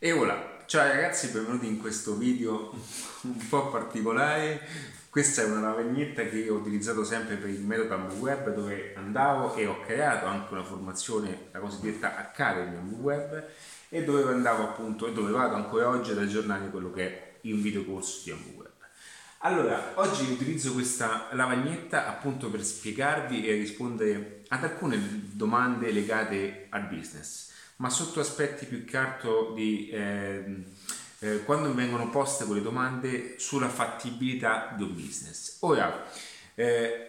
E voilà, ciao ragazzi, benvenuti in questo video un po' particolare. Questa è una lavagnetta che ho utilizzato sempre per il metodo AmbuWeb, dove andavo e ho creato anche una formazione, la cosiddetta Academy AmbuWeb, e dove andavo appunto e dove vado ancora oggi ad aggiornare quello che è il videocorso di AmbuWeb. Allora, oggi utilizzo questa lavagnetta appunto per spiegarvi e rispondere ad alcune domande legate al business, ma sotto aspetti più che altro di quando vengono poste quelle domande sulla fattibilità di un business. Ora,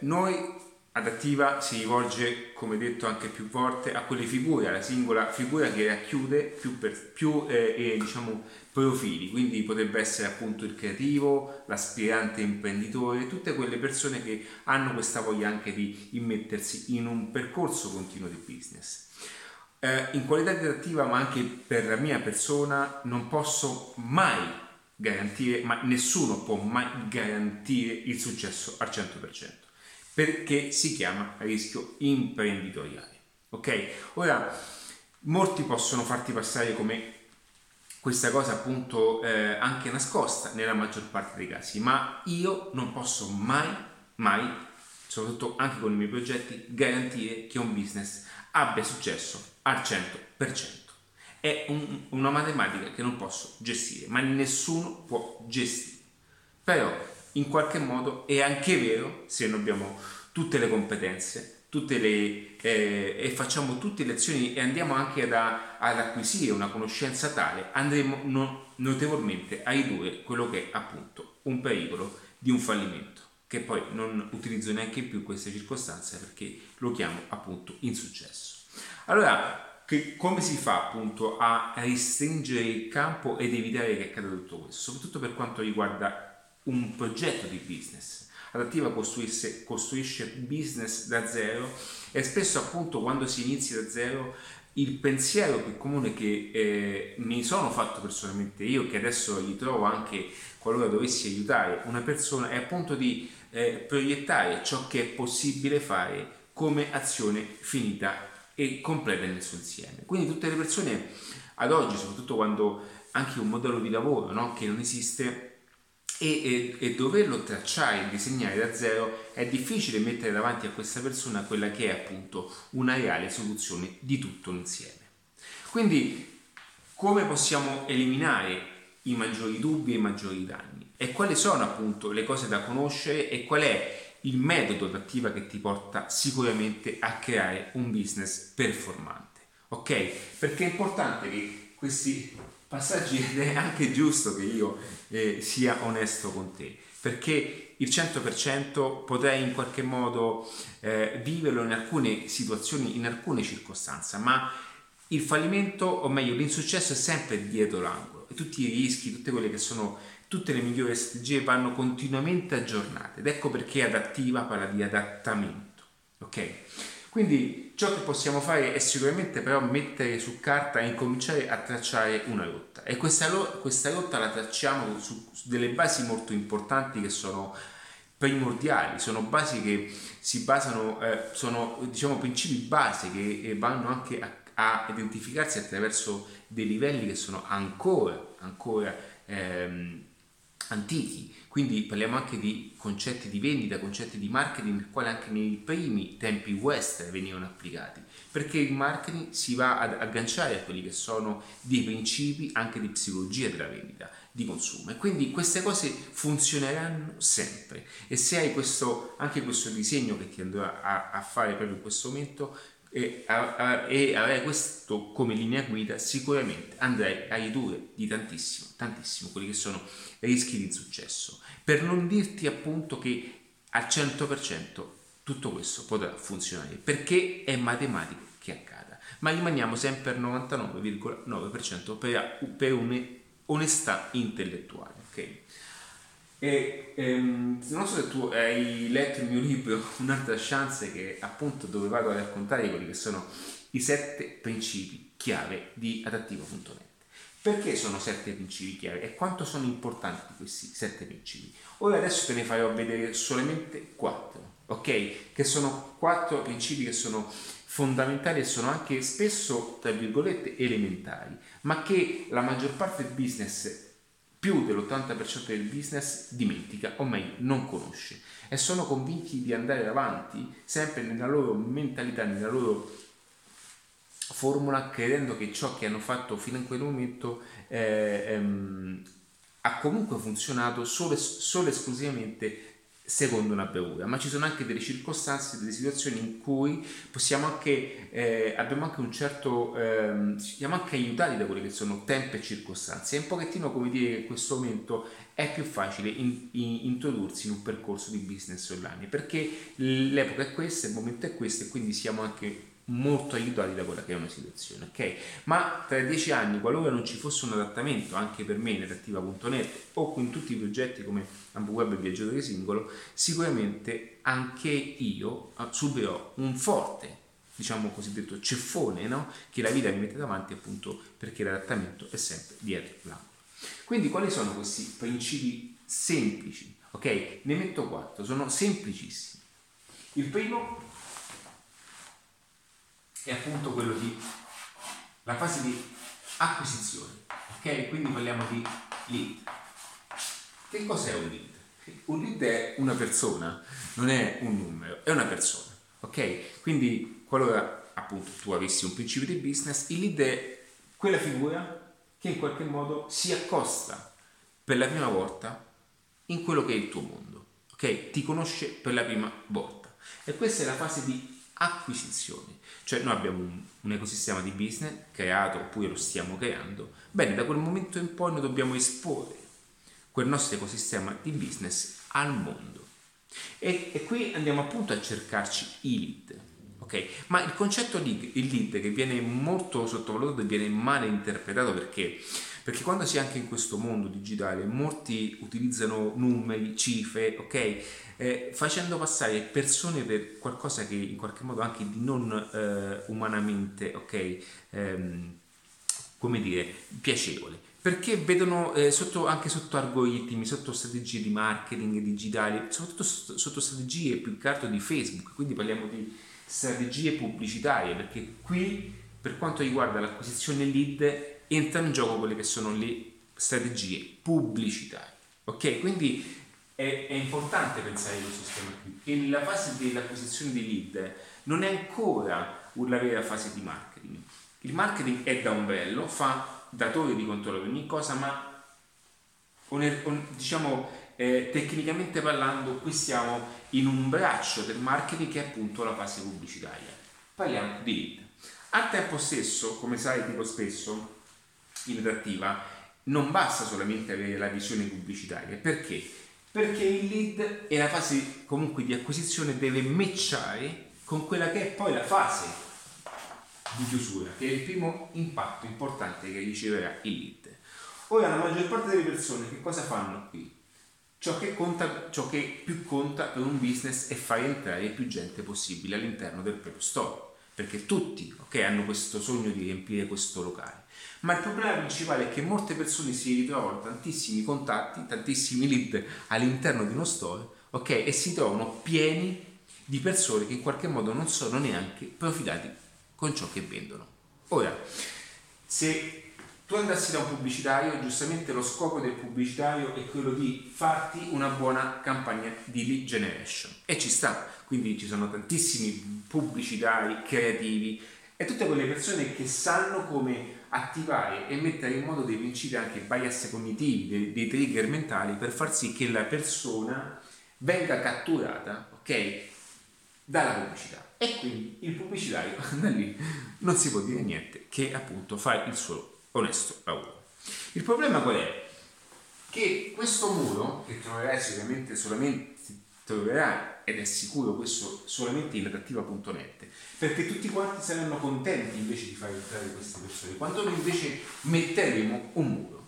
noi Adattiva si rivolge, come detto anche più volte, a quelle figure, alla singola figura che racchiude più profili, quindi potrebbe essere appunto il creativo, l'aspirante imprenditore, tutte quelle persone che hanno questa voglia anche di immettersi in un percorso continuo di business. In qualità di Adattiva, ma anche per la mia persona, non posso mai garantire, ma nessuno può mai garantire il successo al 100%, perché si chiama rischio imprenditoriale. Ok? Ora, molti possono farti passare come questa cosa appunto anche nascosta nella maggior parte dei casi, ma io non posso mai, soprattutto anche con i miei progetti, garantire che un business abbia successo al 100%. È una matematica che non posso gestire, ma nessuno può gestire. Però in qualche modo è anche vero, se noi abbiamo tutte le competenze, e facciamo tutte le azioni e andiamo anche ad acquisire una conoscenza tale, andremo notevolmente a ridurre quello che è appunto un pericolo di un fallimento, che poi non utilizzo neanche più queste circostanze perché lo chiamo appunto insuccesso. Allora, come si fa appunto a restringere il campo ed evitare che accada tutto questo, soprattutto per quanto riguarda un progetto di business? Adattiva costruisce business da zero, e spesso appunto quando si inizia da zero il pensiero più comune che mi sono fatto personalmente io, che adesso gli trovo anche qualora dovessi aiutare una persona, è appunto di proiettare ciò che è possibile fare come azione finita e completa nel suo insieme. Quindi tutte le persone ad oggi, soprattutto quando anche un modello di lavoro, no, che non esiste, e doverlo tracciare e disegnare da zero, è difficile mettere davanti a questa persona quella che è appunto una reale soluzione di tutto insieme. Quindi come possiamo eliminare i maggiori dubbi e i maggiori danni, e quali sono appunto le cose da conoscere, e qual è il metodo Adattiva che ti porta sicuramente a creare un business performante? Ok? Perché è importante che questi passaggi, ed è anche giusto che io sia onesto con te, perché il 100% potrei in qualche modo viverlo in alcune situazioni, in alcune circostanze, ma il fallimento, o meglio l'insuccesso, è sempre dietro l'angolo, e tutti i rischi, tutte quelle che sono tutte le migliori strategie vanno continuamente aggiornate, ed ecco perché Adattiva parla di adattamento. Ok? Quindi ciò che possiamo fare è sicuramente però mettere su carta e incominciare a tracciare una rotta, e questa rotta la tracciamo su delle basi molto importanti, che sono primordiali, sono basi che si basano, sono diciamo principi base che vanno anche a identificarsi attraverso dei livelli che sono ancora antichi. Quindi parliamo anche di concetti di vendita, concetti di marketing, nel quale anche nei primi tempi western venivano applicati, perché il marketing si va ad agganciare a quelli che sono dei principi anche di psicologia della vendita, di consumo, e quindi queste cose funzioneranno sempre. E se hai questo disegno che ti andrò a fare proprio in questo momento, e avrai questo come linea guida, sicuramente andrai a ridurre di tantissimo quelli che sono rischi di insuccesso, per non dirti appunto che al 100% tutto questo potrà funzionare, perché è matematico che accada, ma rimaniamo sempre al 99,9% per un'onestà intellettuale. Ok? Non so se tu hai letto il mio libro Un'altra chance, che appunto dove vado a raccontare quelli che sono i 7 principi chiave di Adattivo.net. Perché sono 7 principi chiave e quanto sono importanti questi 7 principi? Ora adesso te ne farò vedere solamente 4, ok? Che sono 4 principi che sono fondamentali e sono anche spesso, tra virgolette, elementari, ma che la maggior parte del business, più dell'80% del business, dimentica, o meglio non conosce, e sono convinti di andare avanti sempre nella loro mentalità, nella loro formula, credendo che ciò che hanno fatto fino a quel momento ha comunque funzionato solo e esclusivamente secondo una paura. Ma ci sono anche delle circostanze, delle situazioni in cui possiamo anche abbiamo anche un certo siamo anche aiutati da quelle che sono tempi e circostanze. È un pochettino come dire che in questo momento è più facile introdursi in un percorso di business online, perché l'epoca è questa, il momento è questo, e quindi siamo anche molto aiutati da quella che è una situazione, ok? Ma tra 10 anni, qualora non ci fosse un adattamento anche per me in Adattiva.net o con tutti i progetti come AmbuWeb e Viaggiatore Singolo, sicuramente anche io subirò un forte, diciamo cosiddetto ceffone, no? Che la vita mi mette davanti, appunto perché l'adattamento è sempre dietro l'angolo. Quindi quali sono questi principi semplici? Ok? Ne metto 4, sono semplicissimi. Il primo è appunto quello di la fase di acquisizione, ok? Quindi parliamo di lead. Che cos'è un lead? Un lead è una persona, non è un numero, è una persona, ok? Quindi qualora appunto tu avessi un principio di business, il lead è quella figura che in qualche modo si accosta per la prima volta in quello che è il tuo mondo, ok? Ti conosce per la prima volta, e questa è la fase di acquisizione. Cioè noi abbiamo un ecosistema di business creato, oppure lo stiamo creando. Bene, da quel momento in poi noi dobbiamo esporre quel nostro ecosistema di business al mondo, e qui andiamo appunto a cercarci i lead, ok? Ma il concetto di lead, che viene molto sottovalutato e viene male interpretato, perché quando si è anche in questo mondo digitale, molti utilizzano numeri, cifre, ok? Facendo passare persone per qualcosa che in qualche modo anche di non umanamente, ok? Come dire, piacevole, perché vedono anche sotto algoritmi, sotto strategie di marketing digitali, soprattutto sotto strategie più che altro di Facebook. Quindi parliamo di strategie pubblicitarie, perché qui, per quanto riguarda l'acquisizione lead, entrano in gioco quelle che sono le strategie pubblicitarie, ok? Quindi è importante pensare a questo sistema qui, e la fase dell'acquisizione di lead non è ancora una vera fase di marketing. Il marketing è da ombrello, fa datore di controllo di ogni cosa, ma tecnicamente parlando qui siamo in un braccio del marketing che è appunto la fase pubblicitaria. Parliamo di lead. Al tempo stesso, come sai dico spesso in Adattiva, non basta solamente avere la visione pubblicitaria. Perché? Perché il lead e la fase comunque di acquisizione deve matchare con quella che è poi la fase di chiusura, che è il primo impatto importante che riceverà il lead. Ora, la maggior parte delle persone che cosa fanno qui? Ciò che più conta per un business è far entrare più gente possibile all'interno del proprio store, perché tutti, ok, hanno questo sogno di riempire questo locale. Ma il problema principale è che molte persone si ritrovano tantissimi contatti, tantissimi lead all'interno di uno store, ok, e si trovano pieni di persone che in qualche modo non sono neanche profilati con ciò che vendono. Ora, se tu andassi da un pubblicitario, giustamente lo scopo del pubblicitario è quello di farti una buona campagna di lead generation, e ci sta. Quindi ci sono tantissimi pubblicitari creativi e tutte quelle persone che sanno come attivare e mettere in modo dei principi anche bias cognitivi, dei trigger mentali, per far sì che la persona venga catturata, ok, dalla pubblicità. E quindi il pubblicitario da lì non si può dire niente, che appunto fa il suo onesto lavoro. Il problema qual è? Che questo muro, che troverai sicuramente ed è sicuro questo solamente in Adattiva.net, perché tutti quanti saranno contenti invece di far entrare queste persone, quando noi invece metteremo un muro.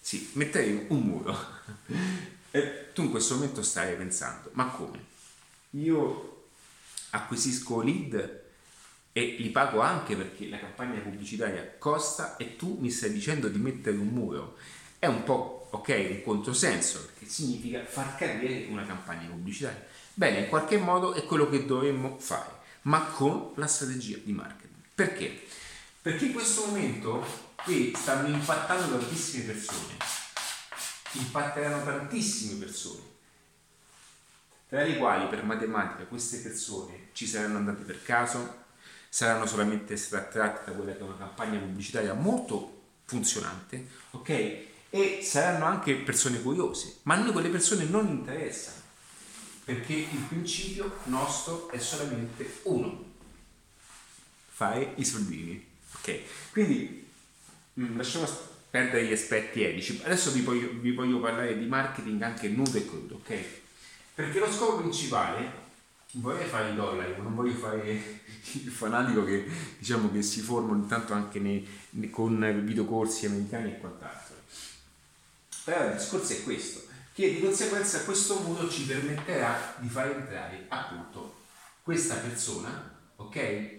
Sì, metteremo un muro. E tu in questo momento stai pensando: ma come? Io acquisisco lead e li pago anche perché la campagna pubblicitaria costa, e tu mi stai dicendo di mettere un muro? È un po', ok, un controsenso, perché significa far cadere una campagna pubblicitaria. Bene, in qualche modo è quello che dovremmo fare. ma con la strategia di marketing. Perché? Perché in questo momento qui stanno impattando tantissime persone, impatteranno tantissime persone, tra le quali per matematica queste persone ci saranno andate per caso, saranno solamente trattate da quella che è una campagna pubblicitaria molto funzionante, ok? E saranno anche persone curiose, ma a noi quelle persone non interessano, perché il principio nostro è solamente uno: fare i soldini, ok? Quindi lasciamo perdere gli aspetti etici. Adesso vi voglio parlare di marketing anche nudo e crudo, ok? Perché lo scopo principale, vorrei fare i dollari, ma non voglio fare il fanatico che diciamo che si forma ogni tanto anche con videocorsi americani e quant'altro. Però il discorso è questo, che di conseguenza questo modo ci permetterà di far entrare appunto questa persona, ok?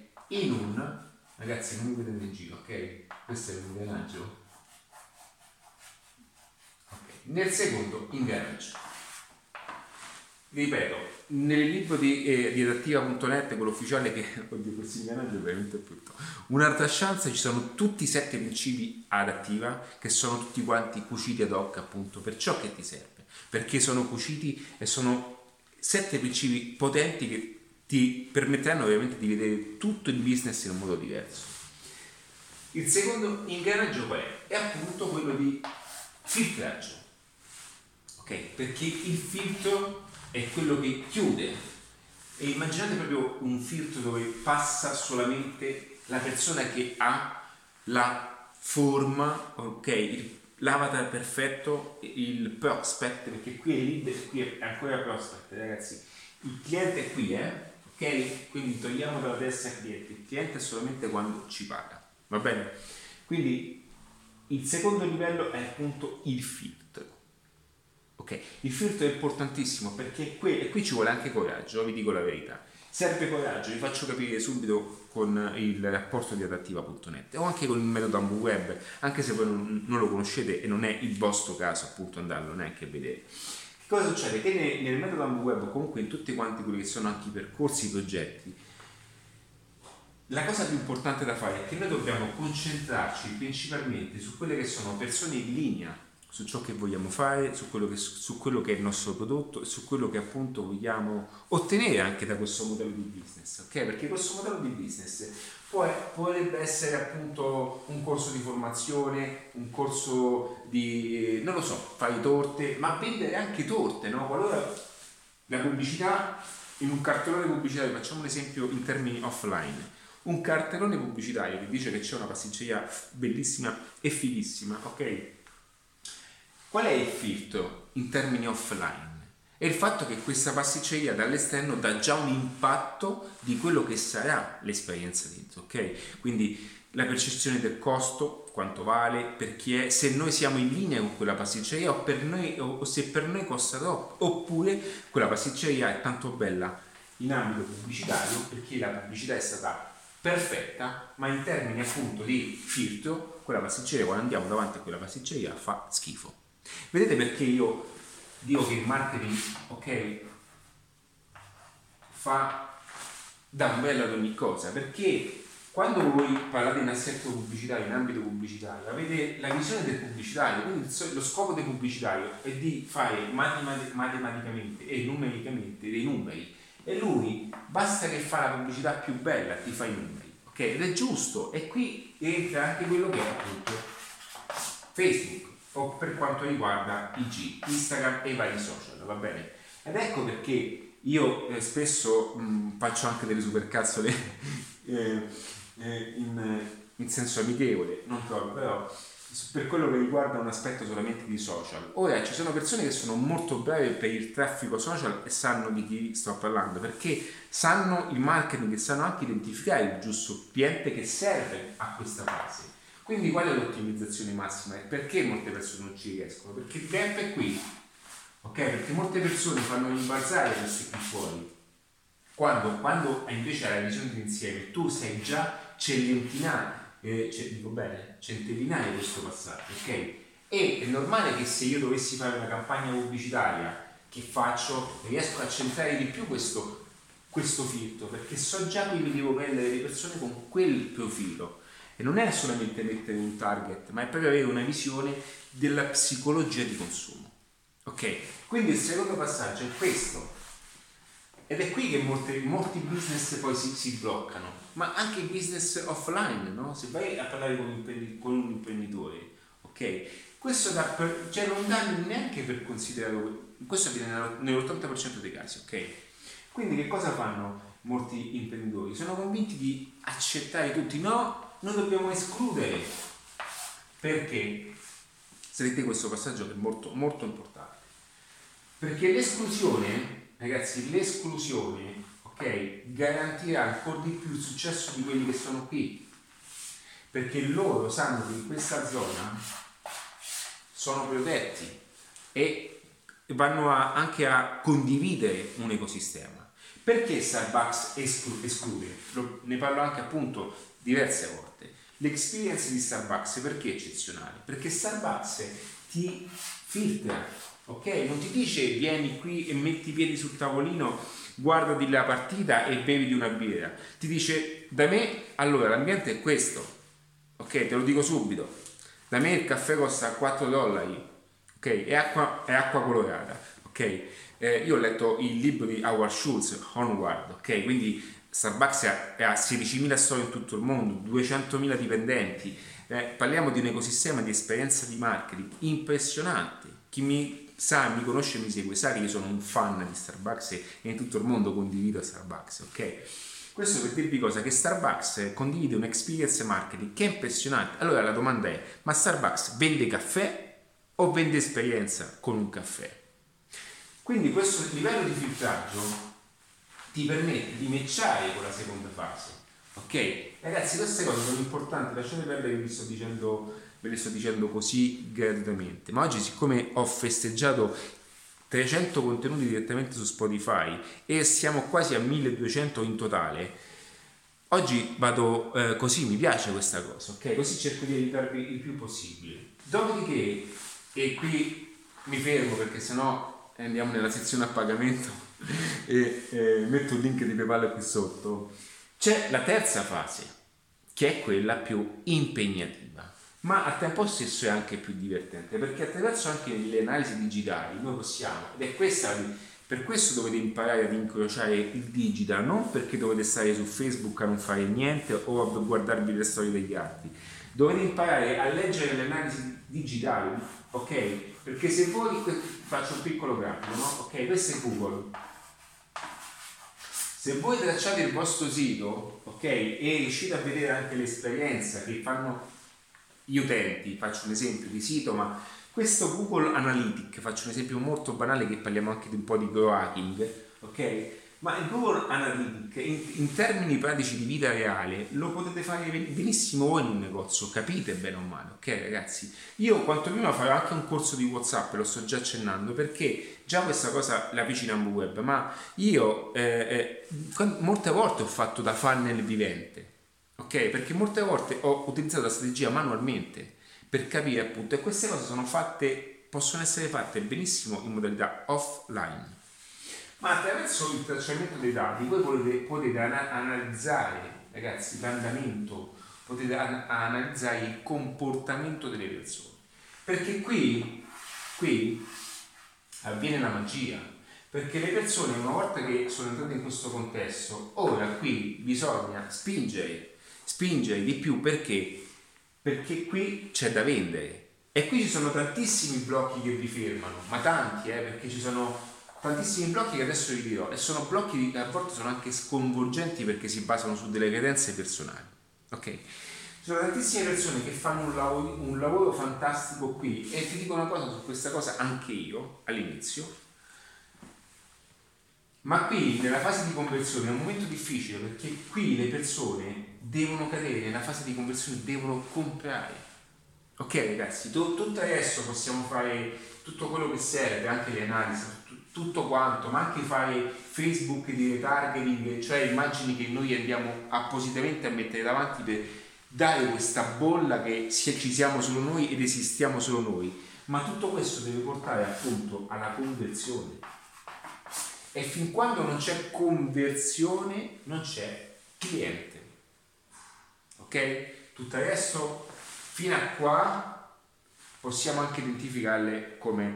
Ragazzi, non mi vedete in giro, ok? Questo è un ingranaggio, ok? Nel secondo ingranaggio, ripeto, nel libro di Adattiva.net, quello ufficiale, che oddio, questo ingranaggio è veramente brutto, un'altra chance, ci sono tutti 7 principi adattiva che sono tutti quanti cuciti ad hoc appunto per ciò che ti serve, perché sono cuciti e sono 7 principi potenti che ti permetteranno ovviamente di vedere tutto il business in un modo diverso. Il secondo ingranaggio qual è? È appunto quello di filtraggio, ok? Perché il filtro è quello che chiude, e immaginate proprio un filtro dove passa solamente la persona che ha la forma, ok? L'avatar perfetto, il prospect, perché qui è lead, qui è ancora prospect, ragazzi. Il cliente è qui, ok? Quindi togliamo dalla testa il cliente. Il cliente è solamente quando ci paga, va bene? Quindi il secondo livello è appunto il filtro, ok? Il filtro è importantissimo perché qui ci vuole anche coraggio, vi dico la verità. Serve coraggio, vi faccio capire subito con il rapporto di Adattiva.net o anche con il metodo AmbuWeb, anche se voi non lo conoscete e non è il vostro caso appunto andarlo neanche a vedere. Cosa succede? Che nel metodo AmbuWeb, comunque in tutti quanti quelli che sono anche i percorsi, i progetti, la cosa più importante da fare è che noi dobbiamo concentrarci principalmente su quelle che sono persone in linea, su ciò che vogliamo fare, su quello che è il nostro prodotto e su quello che appunto vogliamo ottenere anche da questo modello di business, ok? Perché questo modello di business potrebbe essere appunto un corso di formazione, un corso di, non lo so, fare torte, ma vendere anche torte, no? Qualora la pubblicità, in un cartellone pubblicitario, facciamo un esempio in termini offline, un cartellone pubblicitario che dice che c'è una pasticceria bellissima e fighissima, ok? Qual è il filtro in termini offline? È il fatto che questa pasticceria dall'esterno dà già un impatto di quello che sarà l'esperienza dentro, ok? Quindi la percezione del costo, quanto vale, per chi è, se noi siamo in linea con quella pasticceria o se per noi costa troppo, oppure quella pasticceria è tanto bella in ambito pubblicitario perché la pubblicità è stata perfetta, ma in termini appunto di filtro, quella pasticceria, quando andiamo davanti a quella pasticceria, fa schifo. Vedete perché io dico che il marketing, ok, dà un bello ad ogni cosa, perché quando voi parlate in assetto pubblicitario, in ambito pubblicitario, avete la visione del pubblicitario, quindi lo scopo del pubblicitario è di fare matematicamente e numericamente dei numeri, e lui basta che fa la pubblicità più bella, ti fa i numeri, ok? Ed è giusto, e qui entra anche quello che è appunto Facebook, o per quanto riguarda IG, Instagram e i vari social, va bene? Ed ecco perché io spesso faccio anche delle supercazzole in senso amichevole, non trovo, però per quello che riguarda un aspetto solamente di social. Ora ci sono persone che sono molto brave per il traffico social e sanno di chi sto parlando, perché sanno il marketing e sanno anche identificare il giusto cliente che serve a questa fase. Quindi qual è l'ottimizzazione massima? Perché molte persone non ci riescono? Perché il gap è qui, ok? Perché molte persone fanno rimbalzare questi qui fuori, quando invece hai la visione d'insieme, tu sei già centellinario questo passaggio, ok? E è normale che se io dovessi fare una campagna pubblicitaria che faccio, riesco a centrare di più questo questo filtro, perché so già che mi devo prendere le persone con quel profilo. E non è solamente mettere un target, ma è proprio avere una visione della psicologia di consumo. Ok? Quindi il secondo passaggio è questo. Ed è qui che molti business poi si bloccano, ma anche i business offline, no? Se vai a parlare con un imprenditore, ok? Questo non dà neanche per considerarlo, questo avviene nell'80% dei casi, ok? Quindi che cosa fanno molti imprenditori? Sono convinti di accettare tutti, no, noi dobbiamo escludere, perché sapete questo passaggio che è molto, molto importante, perché l'esclusione, ragazzi, l'esclusione, ok, garantirà ancora di più il successo di quelli che sono qui, perché loro sanno che in questa zona sono protetti e vanno anche a condividere un ecosistema. Perché Starbucks esclude? Ne parlo anche appunto diverse volte. L'experience di Starbucks perché è eccezionale? Perché Starbucks ti filtra, ok? Non ti dice vieni qui e metti i piedi sul tavolino, guardati la partita e beviti una birra. Ti dice da me, allora l'ambiente è questo, ok? Te lo dico subito. Da me il caffè costa $4, ok? È acqua colorata, ok? Io ho letto il libro di Howard Schultz, Onward, ok? Quindi Starbucks ha 16.000 store in tutto il mondo, 200.000 dipendenti, parliamo di un ecosistema di esperienza di marketing impressionante. Chi mi conosce, mi segue, sa che io sono un fan di Starbucks e in tutto il mondo condivido Starbucks, ok? Questo per dirvi cosa, che Starbucks condivide un experience marketing che è impressionante. Allora la domanda è, ma Starbucks vende caffè o vende esperienza con un caffè? Quindi questo livello di filtraggio ti permette di matchare con la seconda fase, ok? Ragazzi, queste cose sono importanti, lasciate perdere che ve le sto dicendo così gratuitamente, ma oggi siccome ho festeggiato 300 contenuti direttamente su Spotify e siamo quasi a 1200 in totale, oggi vado così, mi piace questa cosa, ok? Così cerco di aiutarvi il più possibile. Dopodiché, e qui mi fermo perché sennò andiamo nella sezione a pagamento e metto il link di PayPal qui sotto, c'è la terza fase che è quella più impegnativa, ma al tempo stesso è anche più divertente, perché attraverso anche le analisi digitali noi possiamo, ed è questa, per questo dovete imparare ad incrociare il digital, non perché dovete stare su Facebook a non fare niente o a guardarvi le storie degli altri, dovete imparare a leggere le analisi digitali, ok? Perché se voi, faccio un piccolo grafico, no? Ok, questo è Google. Se voi tracciate il vostro sito, ok, e riuscite a vedere anche l'esperienza che fanno gli utenti, faccio un esempio di sito, ma questo Google Analytics, faccio un esempio molto banale che parliamo anche di un po' di growth hacking, ok? Ma il Google Analytics in termini pratici di vita reale lo potete fare benissimo voi in un negozio, capite bene o male, ok ragazzi? Io quantomeno farò anche un corso di WhatsApp, lo sto già accennando, perché già questa cosa la avvicina a AmbuWeb, ma io molte volte ho fatto da funnel vivente, ok? Perché molte volte ho utilizzato la strategia manualmente per capire appunto, e queste cose sono fatte, possono essere fatte benissimo in modalità offline. Ma attraverso il tracciamento dei dati voi potete analizzare, ragazzi, l'andamento, potete analizzare il comportamento delle persone. Perché qui avviene la magia, perché le persone una volta che sono entrate in questo contesto, ora qui bisogna spingere di più, perché qui c'è da vendere. E qui ci sono tantissimi blocchi che vi fermano, ma tanti, perché ci sono tantissimi blocchi che adesso vi dirò, e sono blocchi che a volte sono anche sconvolgenti perché si basano su delle credenze personali, ok? Ci sono tantissime persone che fanno un lavoro fantastico qui, e ti dico una cosa su questa cosa anche io all'inizio, ma qui nella fase di conversione è un momento difficile, perché qui le persone devono cadere nella fase di conversione, devono comprare, ok ragazzi? Tutto adesso possiamo fare tutto quello che serve, anche le analisi, tutto quanto, ma anche fare Facebook di retargeting, cioè immagini che noi andiamo appositamente a mettere davanti per dare questa bolla che ci siamo solo noi ed esistiamo solo noi, ma tutto questo deve portare appunto alla conversione. E fin quando non c'è conversione, non c'è cliente. Ok? Tutto il resto, fino a qua, possiamo anche identificarle come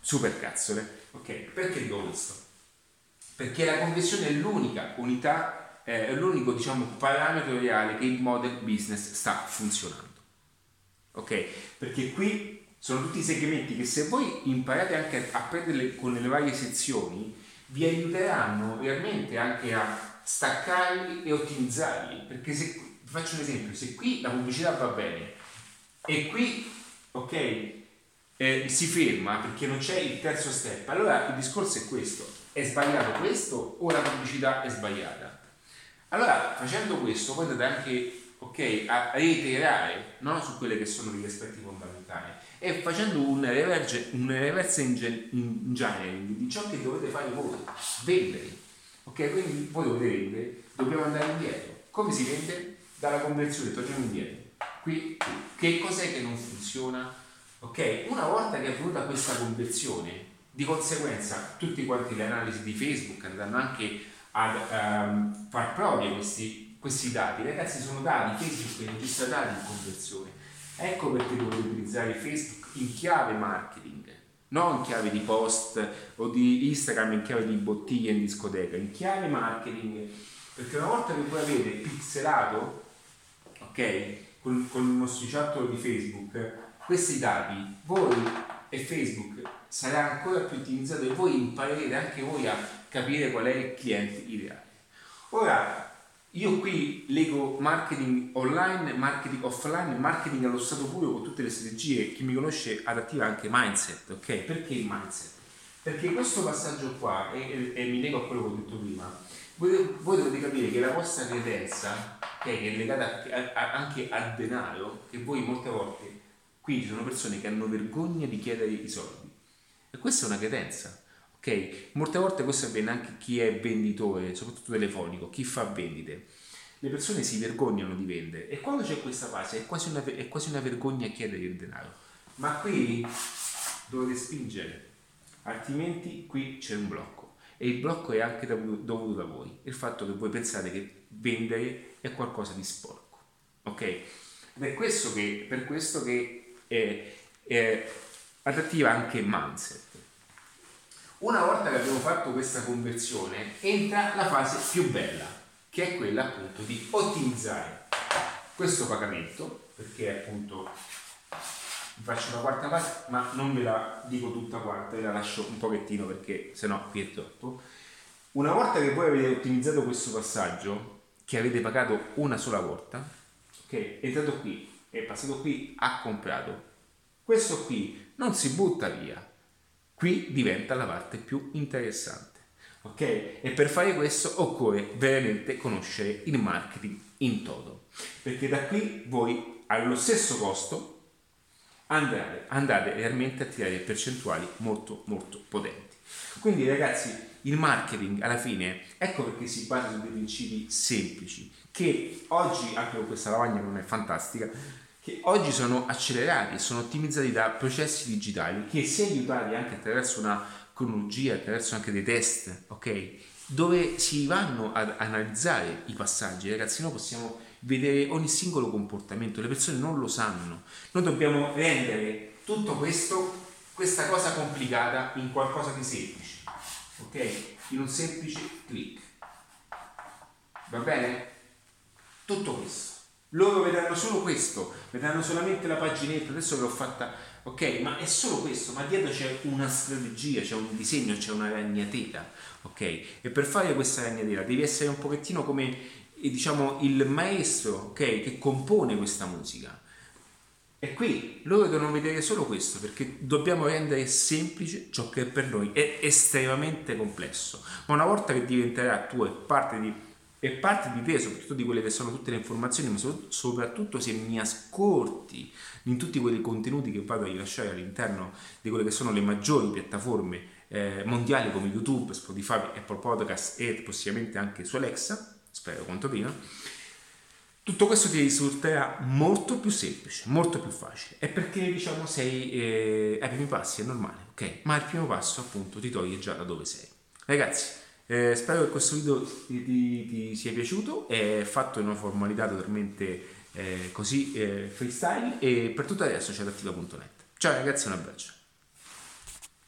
supercazzole. Ok? Perché dico questo? Perché la conversione è l'unica unità, è l'unico, diciamo, parametro reale che il model business sta funzionando. Ok? Perché qui sono tutti i segmenti che, se voi imparate anche a prenderle con le varie sezioni, vi aiuteranno veramente anche a staccarli e ottimizzarli. Perché, se vi faccio un esempio, se qui la pubblicità va bene e qui, ok, si ferma perché non c'è il terzo step, allora il discorso è questo: è sbagliato questo o la pubblicità è sbagliata. Allora, facendo questo, voi andate anche, ok, a reiterare, no, su quelli che sono gli aspetti fondamentali, e facendo un reverse engineering di ciò che dovete fare voi, vendere. Ok, quindi voi dovete vendere, dobbiamo andare indietro. Come si vende? Dalla conversione, torniamo indietro. Qui, che cos'è che non funziona? Ok, una volta che è avvenuta questa conversione, di conseguenza tutti quanti le analisi di Facebook andranno anche a far proprie questi dati. Ragazzi, sono dati, Facebook registra dati in conversione. Ecco perché dovete utilizzare Facebook in chiave marketing, non in chiave di post o di Instagram, in chiave di bottiglia in discoteca, in chiave marketing, perché una volta che voi avete pixelato, ok, con il mostriciattolo di Facebook, questi dati, voi e Facebook sarà ancora più utilizzato e voi imparerete anche voi a capire qual è il cliente ideale. Ora, io qui leggo marketing online, marketing offline, marketing allo stato puro con tutte le strategie. Chi mi conosce, Adattiva anche mindset, ok? Perché il mindset? Perché questo passaggio qua, e mi lego a quello che ho detto prima, voi dovete capire che la vostra credenza, okay, che è legata anche al denaro, che voi molte volte, qui ci sono persone che hanno vergogna di chiedere i soldi, e questa è una credenza. Okay. Molte volte questo avviene anche chi è venditore, soprattutto telefonico, chi fa vendite. Le persone si vergognano di vendere, e quando c'è questa fase è quasi una vergogna chiedere il denaro. Ma qui dovete spingere, altrimenti qui c'è un blocco, e il blocco è anche dovuto da voi, il fatto che voi pensate che vendere è qualcosa di sporco. Ok? Ed è per questo che è adattiva anche il mindset. Una volta che abbiamo fatto questa conversione, entra la fase più bella, che è quella appunto di ottimizzare questo pagamento, perché appunto vi faccio una quarta parte, ma non ve la dico tutta quanta, ve la lascio un pochettino perché sennò qui è troppo. Una volta che voi avete ottimizzato questo passaggio, che avete pagato una sola volta, che è entrato qui, è passato qui, ha comprato, questo qui non si butta via. Qui diventa la parte più interessante, ok? E per fare questo occorre veramente conoscere il marketing in toto, perché da qui voi allo stesso costo andate realmente a tirare percentuali molto molto potenti. Quindi ragazzi, il marketing alla fine, ecco perché si basa su dei principi semplici, che oggi, anche con questa lavagna non è fantastica, che oggi sono accelerati, sono ottimizzati da processi digitali, che si è aiutati anche attraverso una cronologia, attraverso anche dei test, ok? Dove si vanno ad analizzare i passaggi. Ragazzi, noi possiamo vedere ogni singolo comportamento, le persone non lo sanno. Noi dobbiamo rendere tutto questo, questa cosa complicata, in qualcosa di semplice, ok? In un semplice click. Va bene? Tutto questo. Loro vedranno solo questo, vedranno solamente la paginetta, adesso l'ho fatta, ok, ma è solo questo, ma dietro c'è una strategia, c'è un disegno, c'è una ragnatela, ok? E per fare questa ragnatela devi essere un pochettino come, diciamo, il maestro, ok, che compone questa musica. E qui loro devono vedere solo questo, perché dobbiamo rendere semplice ciò che per noi è estremamente complesso, ma una volta che diventerà tua parte di te, soprattutto di quelle che sono tutte le informazioni, ma soprattutto se mi ascolti in tutti quei contenuti che vado a rilasciare all'interno di quelle che sono le maggiori piattaforme mondiali come YouTube, Spotify, Apple Podcast e prossimamente anche su Alexa, spero quanto prima, tutto questo ti risulterà molto più semplice, molto più facile. È perché, diciamo, sei ai primi passi, è normale, ok? Ma il primo passo appunto ti toglie già da dove sei. Ragazzi, spero che questo video ti sia piaciuto, è fatto in una formalità totalmente così freestyle, e per tutto adesso c'è Adattiva.net. Ciao ragazzi, un abbraccio.